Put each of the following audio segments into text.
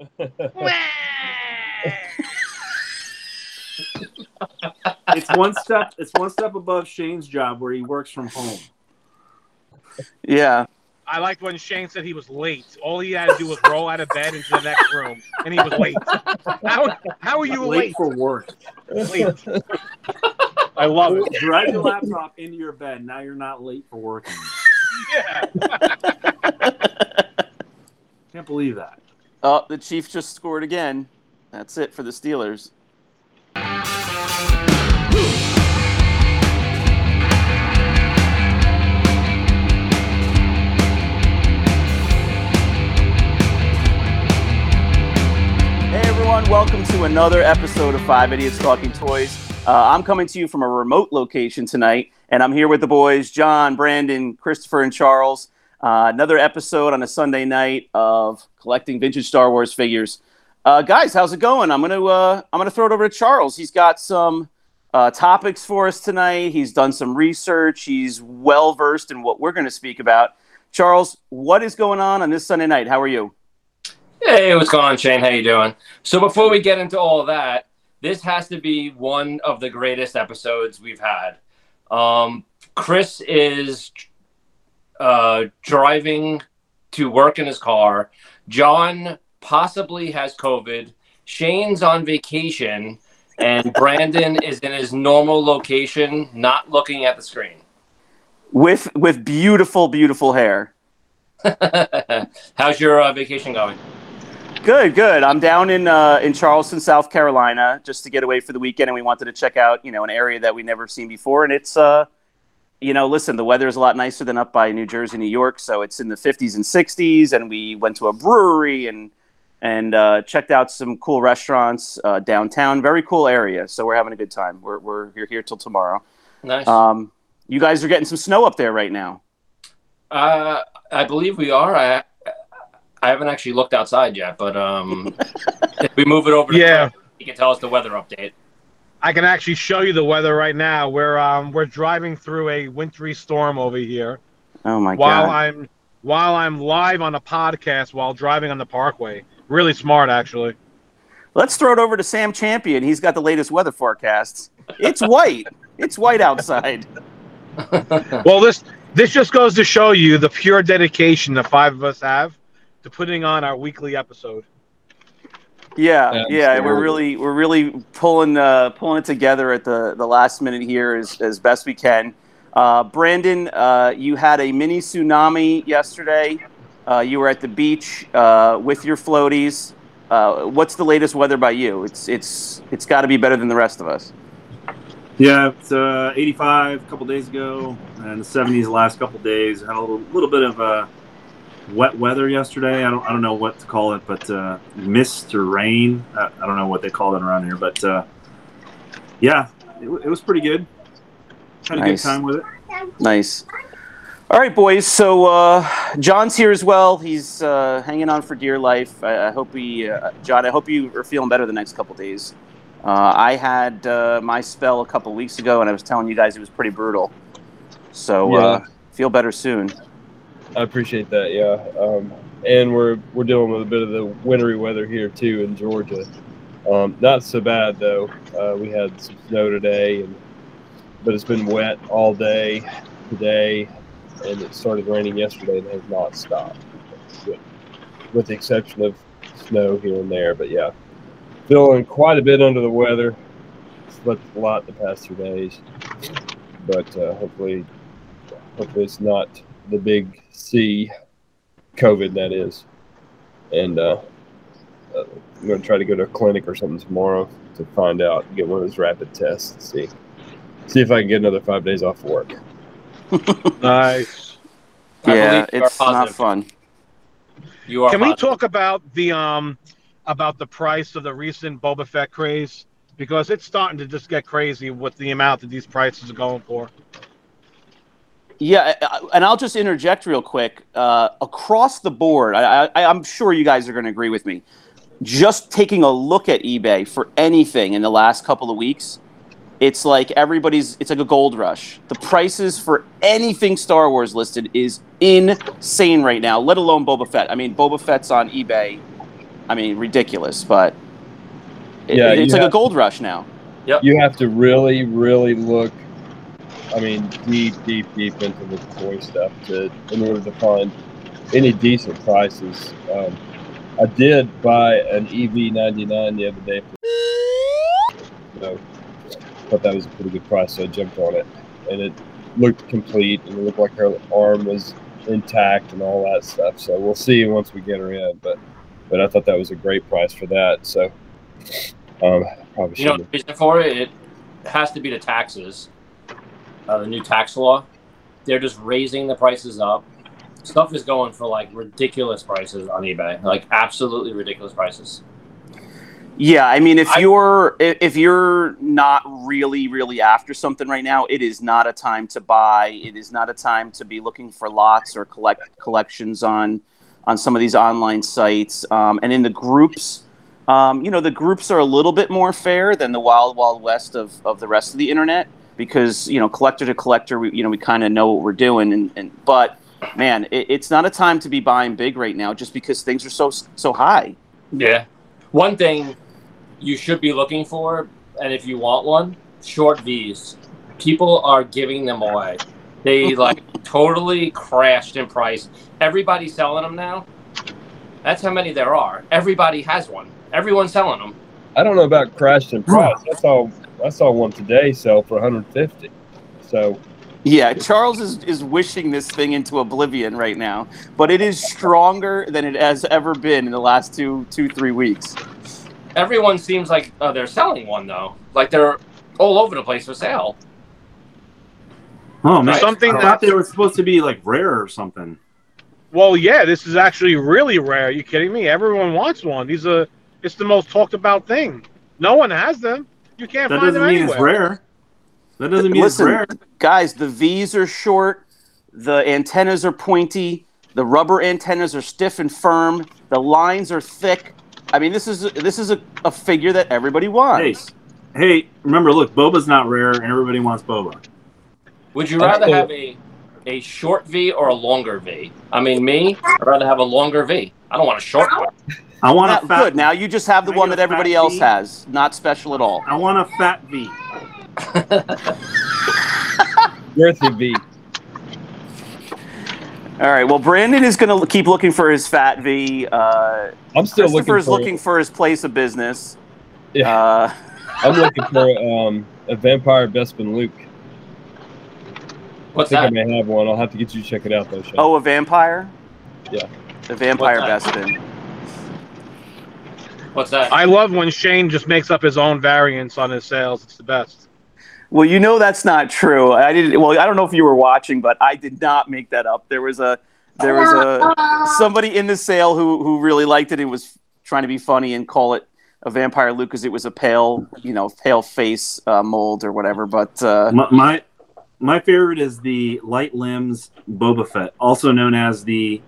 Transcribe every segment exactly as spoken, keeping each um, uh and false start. It's one step. It's one step above Shane's job, where he works from home. Yeah. I liked when Shane said he was late. All he had to do was roll out of bed into the next room, and he was late. How, how are you late? Late for work. Late. I love it. Drag your laptop into your bed. Now you're not late for work. Yeah. Can't believe that. Oh, the Chiefs just scored again. That's it for the Steelers. Welcome to another episode of Five Idiots Talking Toys. Uh, I'm coming to you from a remote location tonight, and I'm here with the boys, John, Brandon, Christopher, and Charles. Uh, another episode on a Sunday night of collecting vintage Star Wars figures. Uh, guys, how's it going? I'm gonna uh, I'm gonna throw it over to Charles. He's got some uh, topics for us tonight. He's done some research. He's well versed in what we're going to speak about. Charles, what is going on on this Sunday night? How are you? Hey, what's going on, Shane? How you doing? So before we get into all that, this has to be one of the greatest episodes we've had. Um, Chris is uh, driving to work in his car. John possibly has COVID. Shane's on vacation. And Brandon is in his normal location, not looking at the screen. With, with beautiful, beautiful hair. How's your uh, vacation going? Good, good. I'm down in uh, in Charleston, South Carolina, just to get away for the weekend, and we wanted to check out, you know, an area that we've never seen before. And it's, uh, you know, listen, the weather is a lot nicer than up by New Jersey, New York, so it's in the fifties and sixties. And we went to a brewery and and uh, checked out some cool restaurants uh, downtown. Very cool area. So we're having a good time. We're we're here, here till tomorrow. Nice. Um, you guys are getting some snow up there right now. Uh, I believe we are. I. I haven't actually looked outside yet, but um, if we move it over to yeah. Chris, he can tell us the weather update. I can actually show you the weather right now. We're um, we're driving through a wintry storm over here. Oh my while god! While I'm while I'm live on a podcast while driving on the parkway, really smart actually. Let's throw it over to Sam Champion. He's got the latest weather forecasts. It's white. It's white outside. Well, this this just goes to show you the pure dedication the five of us have to putting on our weekly episode. Yeah, yeah, yeah we're really we're really pulling uh, pulling it together at the, the last minute here as, as best we can. Uh, Brandon, uh, you had a mini tsunami yesterday. Uh, you were at the beach uh, with your floaties. Uh, what's the latest weather by you? It's it's it's got to be better than the rest of us. Yeah, it's uh, eighty-five a couple days ago, and the seventies the last couple days. I had a little, little bit of a uh, wet weather yesterday. I don't I don't know what to call it, but uh, mist or rain. I, I don't know what they call it around here, but uh, yeah, it, it was pretty good. Had a nice. good time with it. Nice. All right, boys. So uh, John's here as well. He's uh, hanging on for dear life. I, I hope he, uh, John, I hope you are feeling better the next couple days. Uh, I had uh, my spell a couple weeks ago, and I was telling you guys it was pretty brutal. So yeah. uh, feel better soon. I appreciate that, yeah. Um, and we're we're dealing with a bit of the wintry weather here too in Georgia. Um, not so bad though. Uh, we had some snow today, and but it's been wet all day today, and it started raining yesterday and has not stopped, with, with the exception of snow here and there. But yeah, feeling quite a bit under the weather. Slept a lot the past few days, but uh, hopefully, hopefully it's not the big C, COVID that is, and uh, uh, I'm going to try to go to a clinic or something tomorrow to find out, get one of those rapid tests, and see see if I can get another five days off work. Nice. I yeah, it's not fun. You are. Can positive. We talk about the um about the price of the recent Boba Fett craze, because it's starting to just get crazy with the amount that these prices are going for. Yeah, and I'll just interject real quick. Uh, across the board, I, I, I'm sure you guys are going to agree with me. Just taking a look at eBay for anything in the last couple of weeks, it's like everybody's, it's like a gold rush. The prices for anything Star Wars listed is insane right now, let alone Boba Fett. I mean, Boba Fett's on eBay. I mean, ridiculous, but it, yeah, it's like a gold rush now. Yep. You have to really, really look, I mean, deep, deep, deep into the toy stuff to in order to find any decent prices. Um, I did buy an E V ninety-nine the other day. For, so I thought that was a pretty good price, so I jumped on it. And it looked complete, and it looked like her arm was intact and all that stuff. So we'll see once we get her in. But but I thought that was a great price for that. So um, probably you know the reason for it, it has to be the taxes. Uh, the new tax law, they're just raising the prices up. Stuff is going for like ridiculous prices on eBay, like absolutely ridiculous prices. Yeah, I mean, if I, you're if you're not really, really after something right now, it is not a time to buy. It is not a time to be looking for lots or collect collections on on some of these online sites. Um, and in the groups, um, you know, the groups are a little bit more fair than the wild, wild west of, of the rest of the internet because, you know, collector to collector, we, you know, we kind of know what we're doing. And, and but, man, it, it's not a time to be buying big right now just because things are so so high. Yeah. One thing you should be looking for, and if you want one, short V's. People are giving them away. They like totally crashed in price. Everybody's selling them now. That's how many there are. Everybody has one. Everyone's selling them. I don't know about crashed in price. I saw I saw one today sell for one hundred fifty. So yeah, Charles is, is wishing this thing into oblivion right now, but it is stronger than it has ever been in the last two, two, three weeks. Everyone seems like uh, they're selling one, though. Like, they're all over the place for sale. Oh, man. Something I thought they were supposed to be, like, rare or something. Well, yeah, this is actually really rare. Are you kidding me? Everyone wants one. These are, it's the most talked about thing. No one has them. You can't that find them anywhere. That doesn't mean it's rare. That doesn't mean Listen, it's rare. Guys, the V's are short, the antennas are pointy, the rubber antennas are stiff and firm, the lines are thick. I mean, this is this is a, a figure that everybody wants. Hey, hey, remember, look, Boba's not rare, and everybody wants Boba. Would you rather have a a short V or a longer V? I mean, me, I'd rather have a longer V. I don't want a short one. I want not a fat. Good. Now you just have the I one that everybody else v? has. Not special at all. I want a fat V. Worth a V. All right. Well, Brandon is going to keep looking for his fat V. Uh, I'm still looking for. Christopher's looking for his place of business. Yeah. Uh, I'm looking for um, a Vampire Bespin Luke. What's I think that? I may have one. I'll have to get you to check it out though. Sean. Oh, a vampire? Yeah. The Vampire Bespin. What's that? I love when Shane just makes up his own variants on his sales. It's the best. Well, you know that's not true. I didn't. Well, I don't know if you were watching, but I did not make that up. There was a, there was a somebody in the sale who who really liked it and was trying to be funny and call it a Vampire Luke because it was a pale, you know, pale face uh, mold or whatever. But uh, my, my my favorite is the light limbs Boba Fett, also known as the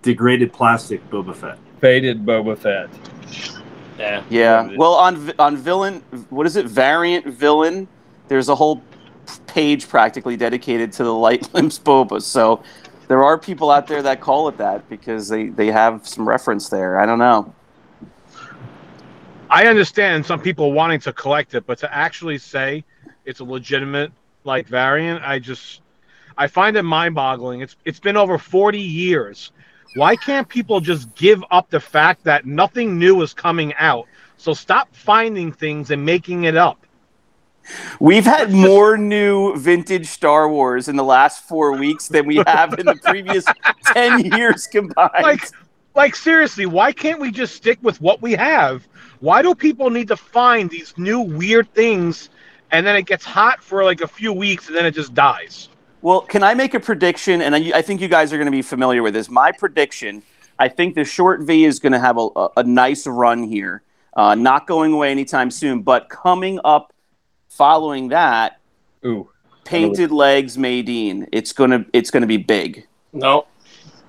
degraded plastic Boba Fett, faded Boba Fett. Yeah. Yeah. Well, on on villain, what is it? Variant villain. There's a whole page practically dedicated to the light limbs Boba. So there are people out there that call it that because they, they have some reference there. I don't know. I understand some people wanting to collect it, but to actually say it's a legitimate like variant, I just I find it mind-boggling. It's it's been over forty years. Why can't people just give up the fact that nothing new is coming out? So stop finding things and making it up. We've had more new vintage Star Wars in the last four weeks than we have in the previous ten years combined. Like, like, seriously, why can't we just stick with what we have? Why do people need to find these new weird things, and then it gets hot for like a few weeks, and then it just dies? Well, can I make a prediction? And I, I think you guys are going to be familiar with this. My prediction, I think the short V is going to have a, a, a nice run here. Uh, not going away anytime soon, but coming up following that, ooh, painted legs Madine. It's gonna, it's gonna be big. No,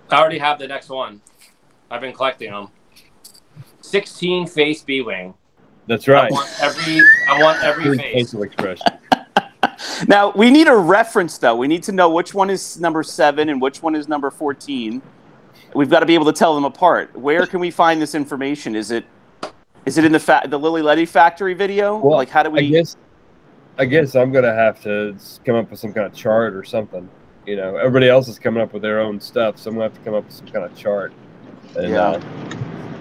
I already have the next one. I've been collecting them. Sixteen face B-Wing. That's right. I want every, I want every face. Facial expression. Now we need a reference though. We need to know which one is number seven and which one is number fourteen. We've got to be able to tell them apart. Where can we find this information? Is it is it in the fa- the Lili Ledy factory video? Well, like, how do we? I guess, I guess I'm gonna have to come up with some kind of chart or something. You know, everybody else is coming up with their own stuff, so I'm gonna have to come up with some kind of chart. And, yeah. Uh,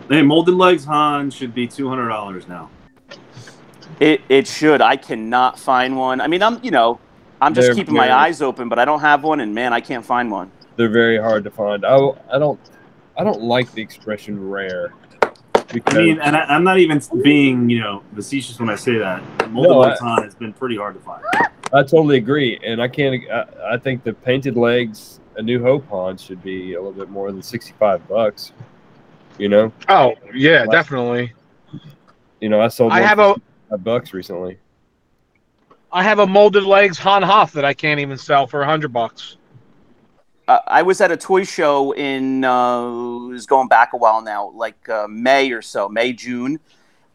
hey, molded legs Han should be two hundred dollars now. It it should. I cannot find one. I mean, I'm you know, I'm just They're keeping very, my eyes open, but I don't have one, and man, I can't find one. They're very hard to find. Oh, I, I don't, I don't like the expression "rare." Because, I mean, and I, I'm not even being you know facetious when I say that. Molded no, legs Han has been pretty hard to find. I totally agree, and I can't. I, I think the painted legs, a New Hope Han, should be a little bit more than sixty-five bucks. You know? Oh yeah, like, definitely. You know, I sold. I have a. bucks recently. I have a molded legs Han Hoth that I can't even sell for a hundred bucks. Uh, I was at a toy show in uh, it was going back a while now, like uh, May or so, May June.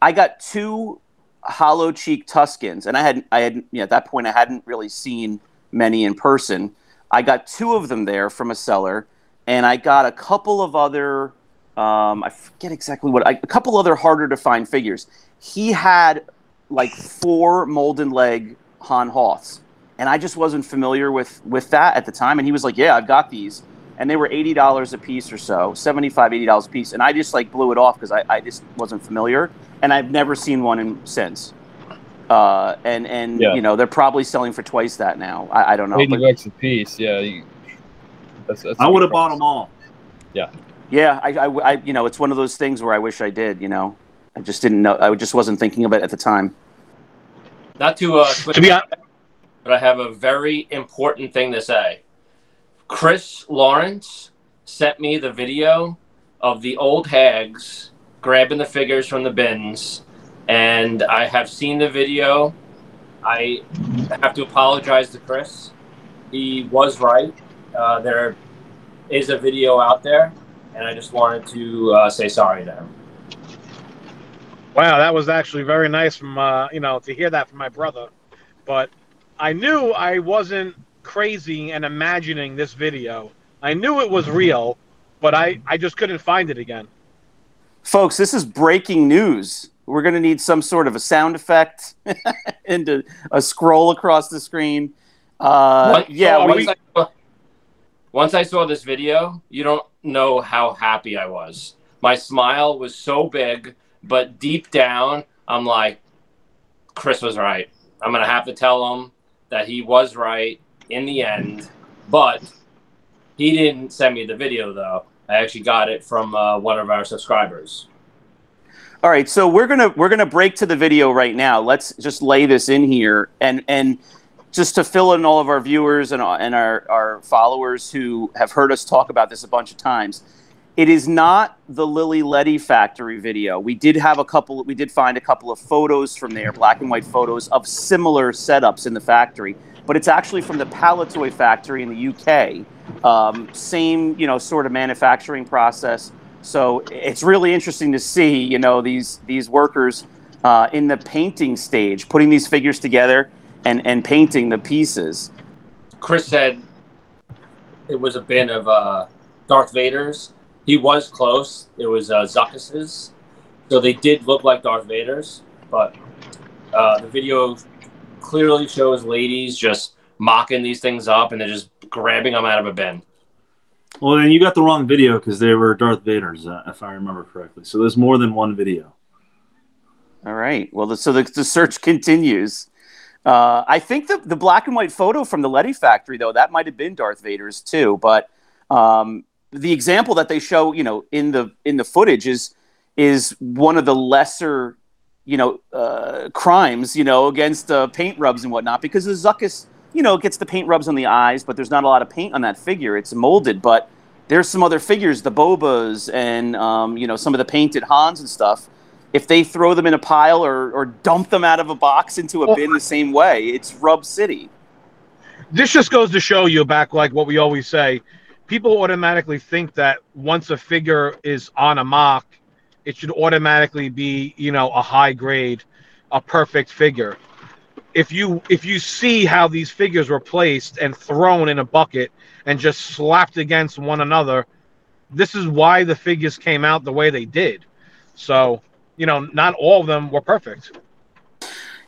I got two hollow cheek Tuskens, and I had I had you know, at that point I hadn't really seen many in person. I got two of them there from a seller, and I got a couple of other. Um, I forget exactly what I, a couple other harder to find figures. He had like four molded leg Han Hoths. And I just wasn't familiar with, with that at the time. And he was like, yeah, I've got these. And they were eighty dollars a piece or so, seventy-five dollars, eighty dollars a piece. And I just like blew it off because I, I just wasn't familiar. And I've never seen one in, since. Uh, and, and yeah. you know, they're probably selling for twice that now. I, I don't know. eighty bucks a piece, yeah. You, that's, that's I would have bought them all. Yeah. Yeah, I, I, I, you know, it's one of those things where I wish I did, you know. I just didn't know. I just wasn't thinking of it at the time. Not to, uh, to be honest, but I have a very important thing to say. Chris Lawrence sent me the video of the old hags grabbing the figures from the bins, and I have seen the video. I have to apologize to Chris. He was right. Uh, there is a video out there, and I just wanted to uh, say sorry to him. Wow, that was actually very nice from uh, you know to hear that from my brother, but I knew I wasn't crazy and imagining this video. I knew it was real, but I, I just couldn't find it again. Folks, this is breaking news. We're going to need some sort of a sound effect and a, a scroll across the screen. Uh, once, yeah, once, we, I saw, once I saw this video, you don't know how happy I was. My smile was so big. But deep down, I'm like, Chris was right. I'm going to have to tell him that he was right in the end. But he didn't send me the video, though. I actually got it from uh, one of our subscribers. All right, so we're going to we're going to break to the video right now. Let's just lay this in here. And and just to fill in all of our viewers and, and our, our followers who have heard us talk about this a bunch of times, it is not the Lili Ledy factory video. We did have a couple, we did find a couple of photos from there, black and white photos of similar setups in the factory, but it's actually from the Palitoy factory in the U K. Um, same, you know, sort of manufacturing process. So it's really interesting to see, you know, these these workers uh, in the painting stage, putting these figures together and, and painting the pieces. Chris said it was a bin of uh, Darth Vader's. He was close. It was uh, Zuckuss'. So they did look like Darth Vader's, but uh, the video clearly shows ladies just mocking these things up and they're just grabbing them out of a bin. Well, then you got the wrong video because they were Darth Vader's, uh, if I remember correctly. So there's more than one video. All right. Well, the, so the, the search continues. Uh, I think the, the black and white photo from the Ledy factory, though, that might have been Darth Vader's too, but... Um, the example that they show, you know, in the in the footage is is one of the lesser, you know, uh, crimes, you know, against the uh, paint rubs and whatnot, because the Zuckuss, you know, gets the paint rubs on the eyes, but there's not a lot of paint on that figure. It's molded, but there's some other figures, the Bobas and um, you know, some of the painted Hans and stuff. If they throw them in a pile or or dump them out of a box into a oh. bin the same way, it's Rub City. This just goes to show you back, like what we always say. People automatically think that once a figure is on a mock, it should automatically be, you know, a high grade, a perfect figure. If you if you see how these figures were placed and thrown in a bucket and just slapped against one another, this is why the figures came out the way they did. So, you know, not all of them were perfect.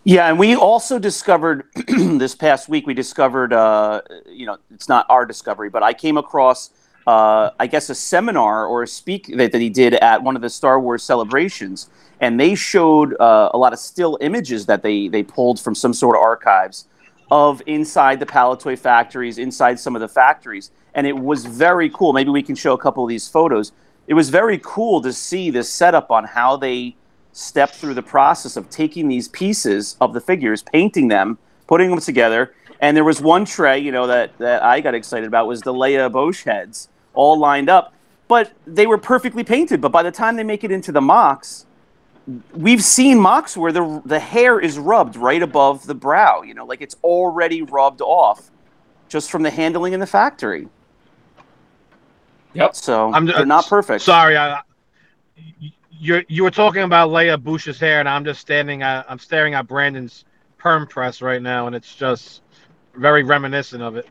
Yeah, and we also discovered this past week, we discovered, uh, you know, it's not our discovery, but I came across, uh, I guess, a seminar or a speak that, that he did at one of the Star Wars celebrations, and they showed uh, a lot of still images that they, they pulled from some sort of archives of inside the Palitoy factories, inside some of the factories, and it was very cool. Maybe we can show a couple of these photos. It was very cool to see this setup on how they stepped through the process of taking these pieces of the figures, painting them, putting them together. And there was one tray, you know, that, that I got excited about was the Leia Bosch heads all lined up. But they were perfectly painted. But by the time they make it into the mocks, we've seen mocks where the the hair is rubbed right above the brow, you know, like it's already rubbed off just from the handling in the factory. Yep. So I'm, they're not perfect. Sorry, I, you you were talking about Leia Bosch's hair, and I'm just standing. I, I'm staring at Brandon's perm press right now, and it's just very reminiscent of it.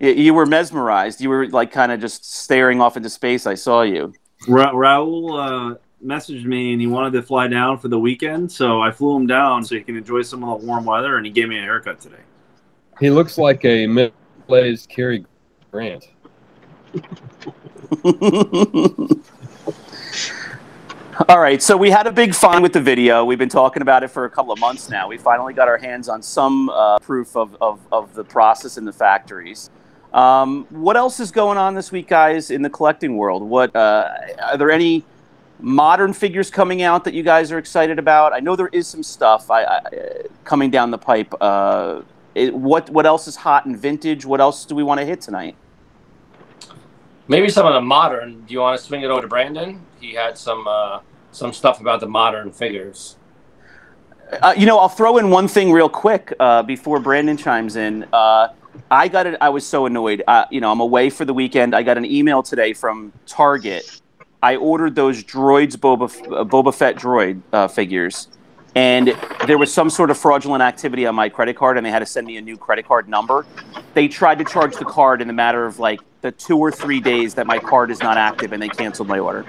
You, you were mesmerized. You were like kind of just staring off into space. I saw you. Ra- Raul uh, messaged me, and he wanted to fly down for the weekend, so I flew him down so he can enjoy some of the warm weather, and he gave me a haircut today. He looks like a middle-aged Kerry Grant. All right, so we had a big find with the video. We've been talking about it for a couple of months now. We finally got our hands on some uh, proof of, of, of the process in the factories. Um, what else is going on this week, guys, in the collecting world? What uh, are there any modern figures coming out that you guys are excited about? I know there is some stuff I, I, coming down the pipe. Uh, it, what what else is hot and vintage? What else do we want to hit tonight? Maybe some of the modern. Do you want to swing it over to Brandon? He had some uh, some stuff about the modern figures. Uh, you know, I'll throw in one thing real quick uh, before Brandon chimes in. Uh, I got it. I was so annoyed. Uh, you know, I'm away for the weekend. I got an email today from Target. I ordered those droids, Boba uh, Boba Fett droid uh, figures, and there was some sort of fraudulent activity on my credit card, and they had to send me a new credit card number. They tried to charge the card in a matter of like the two or three days that my card is not active, and they canceled my order.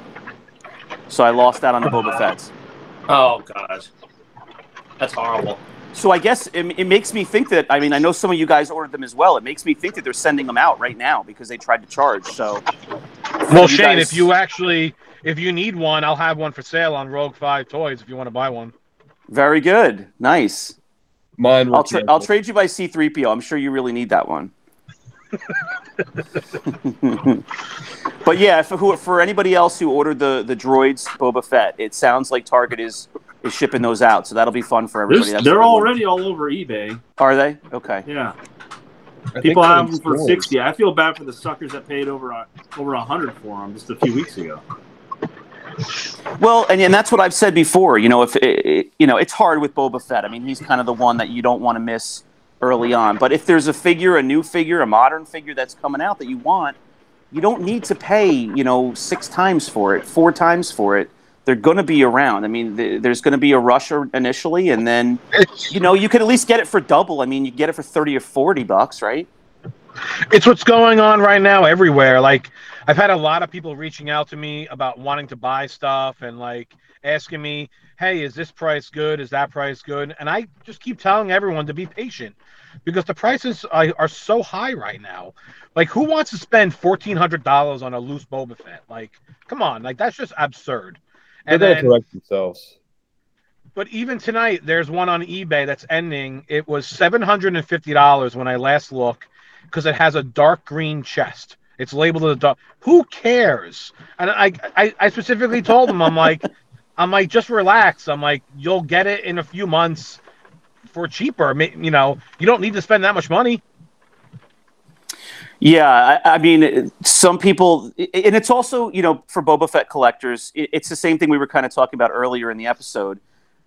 So I lost out on the Boba Fetts. Oh, God. That's horrible. So I guess it, it makes me think that, I mean, I know some of you guys ordered them as well. It makes me think that they're sending them out right now because they tried to charge. So, well, Shane, guys... if you actually, if you need one, I'll have one for sale on Rogue Five Toys if you want to buy one. Very good. Nice. Mine I'll, tra- I'll trade you by C three P O. I'm sure you really need that one. But yeah, for, who, for anybody else who ordered the, the droids Boba Fett, it sounds like Target is, is shipping those out. So that'll be fun for everybody. That's they're already all over eBay. Are they? Okay. Yeah. I People have them for sixty. I feel bad for the suckers that paid over a, over one hundred for them just a few weeks ago. Well, and, and that's what I've said before. You know, if it, it, you know, it's hard with Boba Fett. I mean, he's kind of the one that you don't want to miss early on. But if there's a figure, a new figure, a modern figure that's coming out that you want, you don't need to pay, you know, six times for it, four times for it. They're going to be around. I mean, th- there's going to be a rush initially, and then, you know, you could at least get it for double. I mean, you get it for thirty or forty bucks, right? It's what's going on right now everywhere. Like, I've had a lot of people reaching out to me about wanting to buy stuff and, like, asking me, hey, is this price good? Is that price good? And I just keep telling everyone to be patient because the prices are so high right now. Like, who wants to spend fourteen hundred dollars on a loose Boba Fett? Like, come on. Like, that's just absurd. And they're going to correct themselves. But even tonight, there's one on eBay that's ending. It was seven hundred fifty dollars when I last looked, because it has a dark green chest. It's labeled as a dark. Who cares? And I, I, I specifically told him, I'm like, I'm like, just relax. I'm like, you'll get it in a few months for cheaper. You know, you don't need to spend that much money. Yeah, I, I mean, some people, and it's also, you know, for Boba Fett collectors, it's the same thing we were kind of talking about earlier in the episode.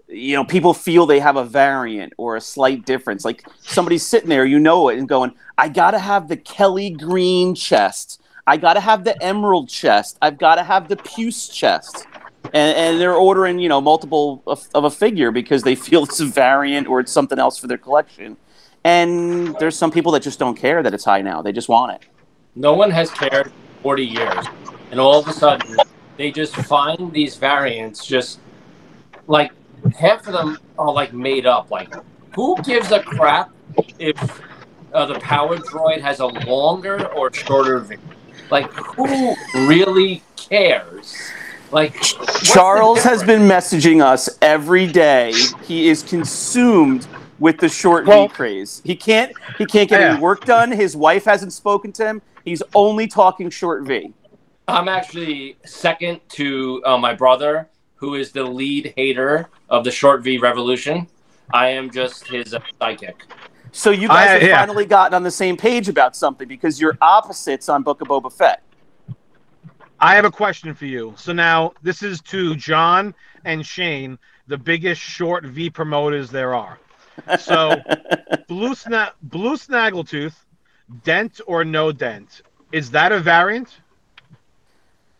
You know, people feel they have a variant or a slight difference. Like, somebody's sitting there, you know it, and going, I got to have the Kelly Green chest. I got to have the Emerald chest. I've got to have the Puce chest. And, and they're ordering, you know, multiple of, of a figure because they feel it's a variant or it's something else for their collection. And there's some people that just don't care that it's high now. They just want it. No one has cared for forty years. and all of a sudden they just find these variants, just like half of them are like made up. Like, who gives a crap if uh, the power droid has a longer or shorter video? Like, who really cares? Like, Charles has been messaging us every day. He is consumed with the short well, V craze. He can't he can't get yeah. any work done. His wife hasn't spoken to him. He's only talking short V. I'm actually second to uh, my brother, who is the lead hater of the short V revolution. I am just his uh, psychic. So you guys I, have yeah. finally gotten on the same page about something, because you're opposites on Book of Boba Fett. I have a question for you. So now, this is to John and Shane, the biggest short V promoters there are. So, blue, sna- blue Snaggletooth, dent or no dent, is that a variant?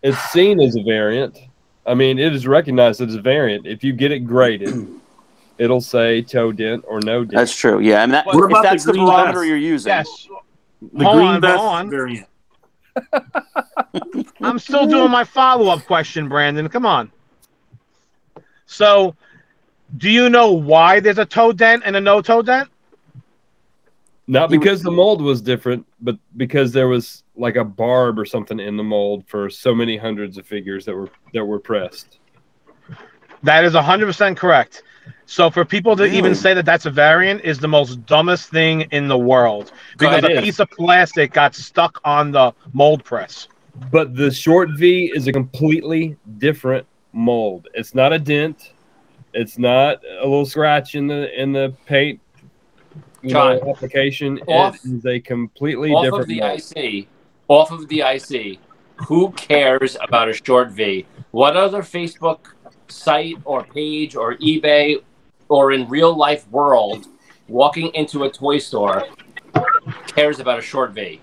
It's seen as a variant. I mean, it is recognized as a variant. If you get it graded, it'll say toe dent or no dent. That's true, yeah. And that, what about if that's the, the barometer vest? You're using. Yes. The hold green on, vest variant. I'm still doing my follow-up question, Brandon. Come on. So, do you know why there's a toe dent and a no-toe dent? Not because the mold was different, but because there was like a barb or something in the mold for so many hundreds of figures that were that were pressed. That is one hundred percent correct. So for people to really? even say that that's a variant is the most dumbest thing in the world, because a is. piece of plastic got stuck on the mold press. But the short V is a completely different mold. It's not a dent. It's not a little scratch in the in the paint. You John, know, application off, is a completely off different. Off of the I C, off of the I C. Who cares about a short V? What other Facebook site or page or eBay or in real life world, walking into a toy store, cares about a short V?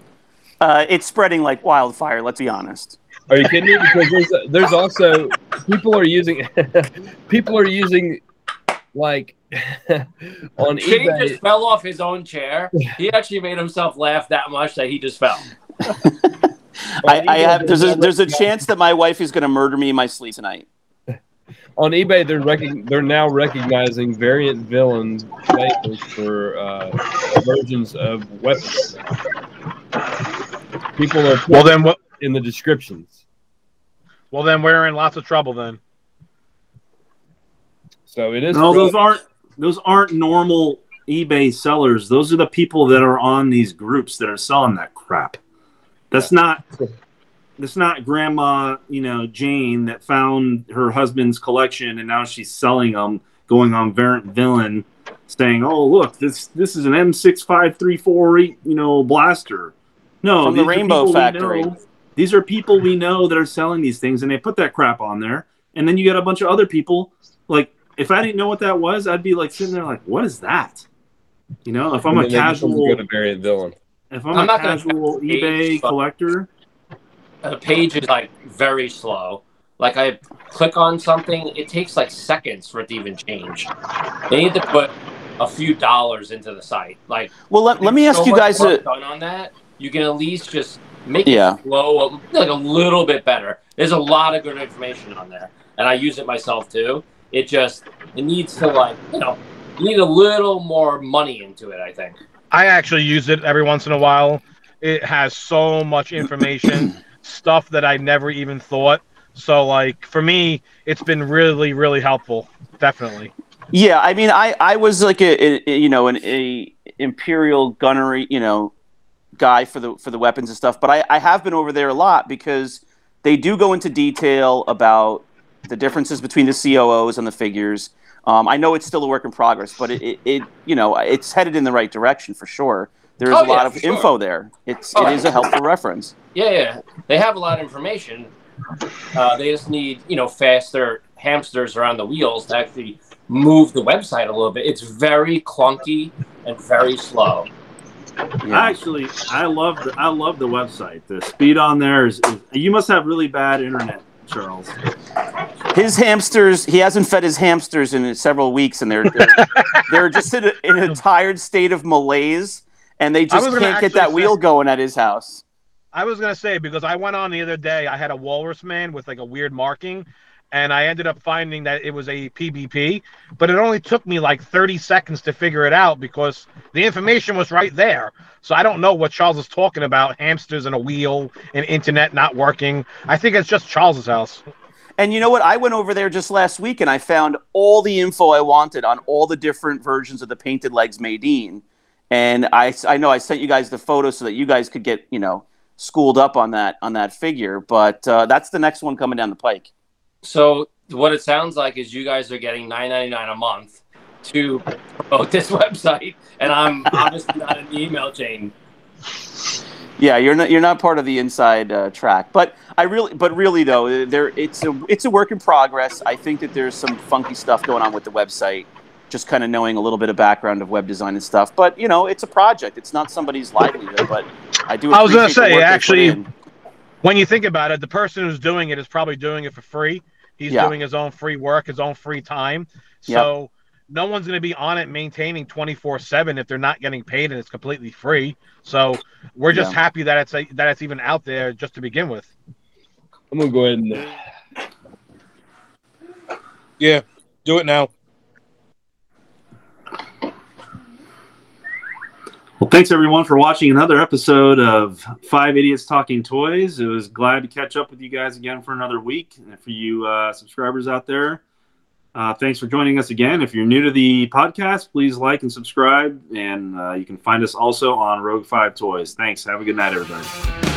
Uh, it's spreading like wildfire. Let's be honest. Are you kidding me? Because there's there's also people are using people are using like. On Shane eBay. Just fell off his own chair. He actually made himself laugh that much that he just fell. I, I have, there's a, there's a chance that my wife is going to murder me in my sleep tonight. On eBay, they're rec- they're now recognizing variant villains for uh, versions of weapons. People are well then what in the descriptions. Well then we're in lots of trouble then. So it is. No, those aren't. Those aren't normal eBay sellers. Those are the people that are on these groups that are selling that crap. That's not that's not Grandma, you know, Jane that found her husband's collection and now she's selling them, going on Variant Villain, saying, "Oh, look, this this is an M six five three four eight, you know, blaster." No, from the Rainbow Factory. Know, these are people we know that are selling these things, and they put that crap on there. And then you got a bunch of other people like. If I didn't know what that was, I'd be like sitting there like, what is that? You know, if I'm a casual go to variant villain. If I'm, I'm a not casual eBay page, collector. The page is like very slow. Like I click on something, it takes like seconds for it to even change. They need to put a few dollars into the site. Like Well let, let me so ask you guys a... done on that. You can at least just make yeah. it slow like a little bit better. There's a lot of good information on there. And I use it myself too. It just, it needs to like, you know, you need a little more money into it, I think. I actually use it every once in a while. It has so much information, stuff that I never even thought. So like, for me, it's been really, really helpful. Definitely. Yeah, I mean, I, I was like a, a you know, an a Imperial gunnery, you know, guy for the for the weapons and stuff. But I, I have been over there a lot because they do go into detail about the differences between the C O Os and the figures. Um, I know it's still a work in progress, but it, it, it, you know, it's headed in the right direction for sure. There is oh, a yeah, lot of info sure. there. It's oh, it is a helpful reference. Yeah, yeah, they have a lot of information. Uh, they just need you know faster hamsters around the wheels to actually move the website a little bit. It's very clunky and very slow. Yeah. Actually, I love the I love the website. The speed on there is, is you must have really bad internet, Charles. His hamsters, he hasn't fed his hamsters in several weeks, and they're they're, they're just in a, in a tired state of malaise, and they just can't get that wheel going at his house. I was going to say, because I went on the other day, I had a Walrus Man with like a weird marking, and I ended up finding that it was a P B P, but it only took me like thirty seconds to figure it out because the information was right there. So I don't know what Charles is talking about, hamsters and a wheel and internet not working. I think it's just Charles's house. And you know what? I went over there just last week, and I found all the info I wanted on all the different versions of the Painted Legs Madine. And I, I know I sent you guys the photo so that you guys could get, you know, schooled up on that on that figure. But uh, that's the next one coming down the pike. So what it sounds like is you guys are getting nine ninety-nine a month to promote this website, and I'm obviously not in the email chain. Yeah, you're not you're not part of the inside uh, track, but I really, but really though, there it's a it's a work in progress. I think that there's some funky stuff going on with the website, just kind of knowing a little bit of background of web design and stuff. But you know, it's a project; it's not somebody's livelihood. But I do. I was gonna say, actually, when you think about it, the person who's doing it is probably doing it for free. He's yeah. doing his own free work, his own free time. So yep. no one's going to be on it maintaining twenty-four seven if they're not getting paid and it's completely free. So we're just yeah. happy that it's a, that it's even out there just to begin with. I'm going to go ahead and... Yeah, do it now. Well, thanks everyone for watching another episode of Five Idiots Talking Toys. It was glad to catch up with you guys again for another week. And for you uh, subscribers out there, uh, thanks for joining us again. If you're new to the podcast, please like and subscribe. And uh, you can find us also on Rogue Five Toys. Thanks. Have a good night, everybody.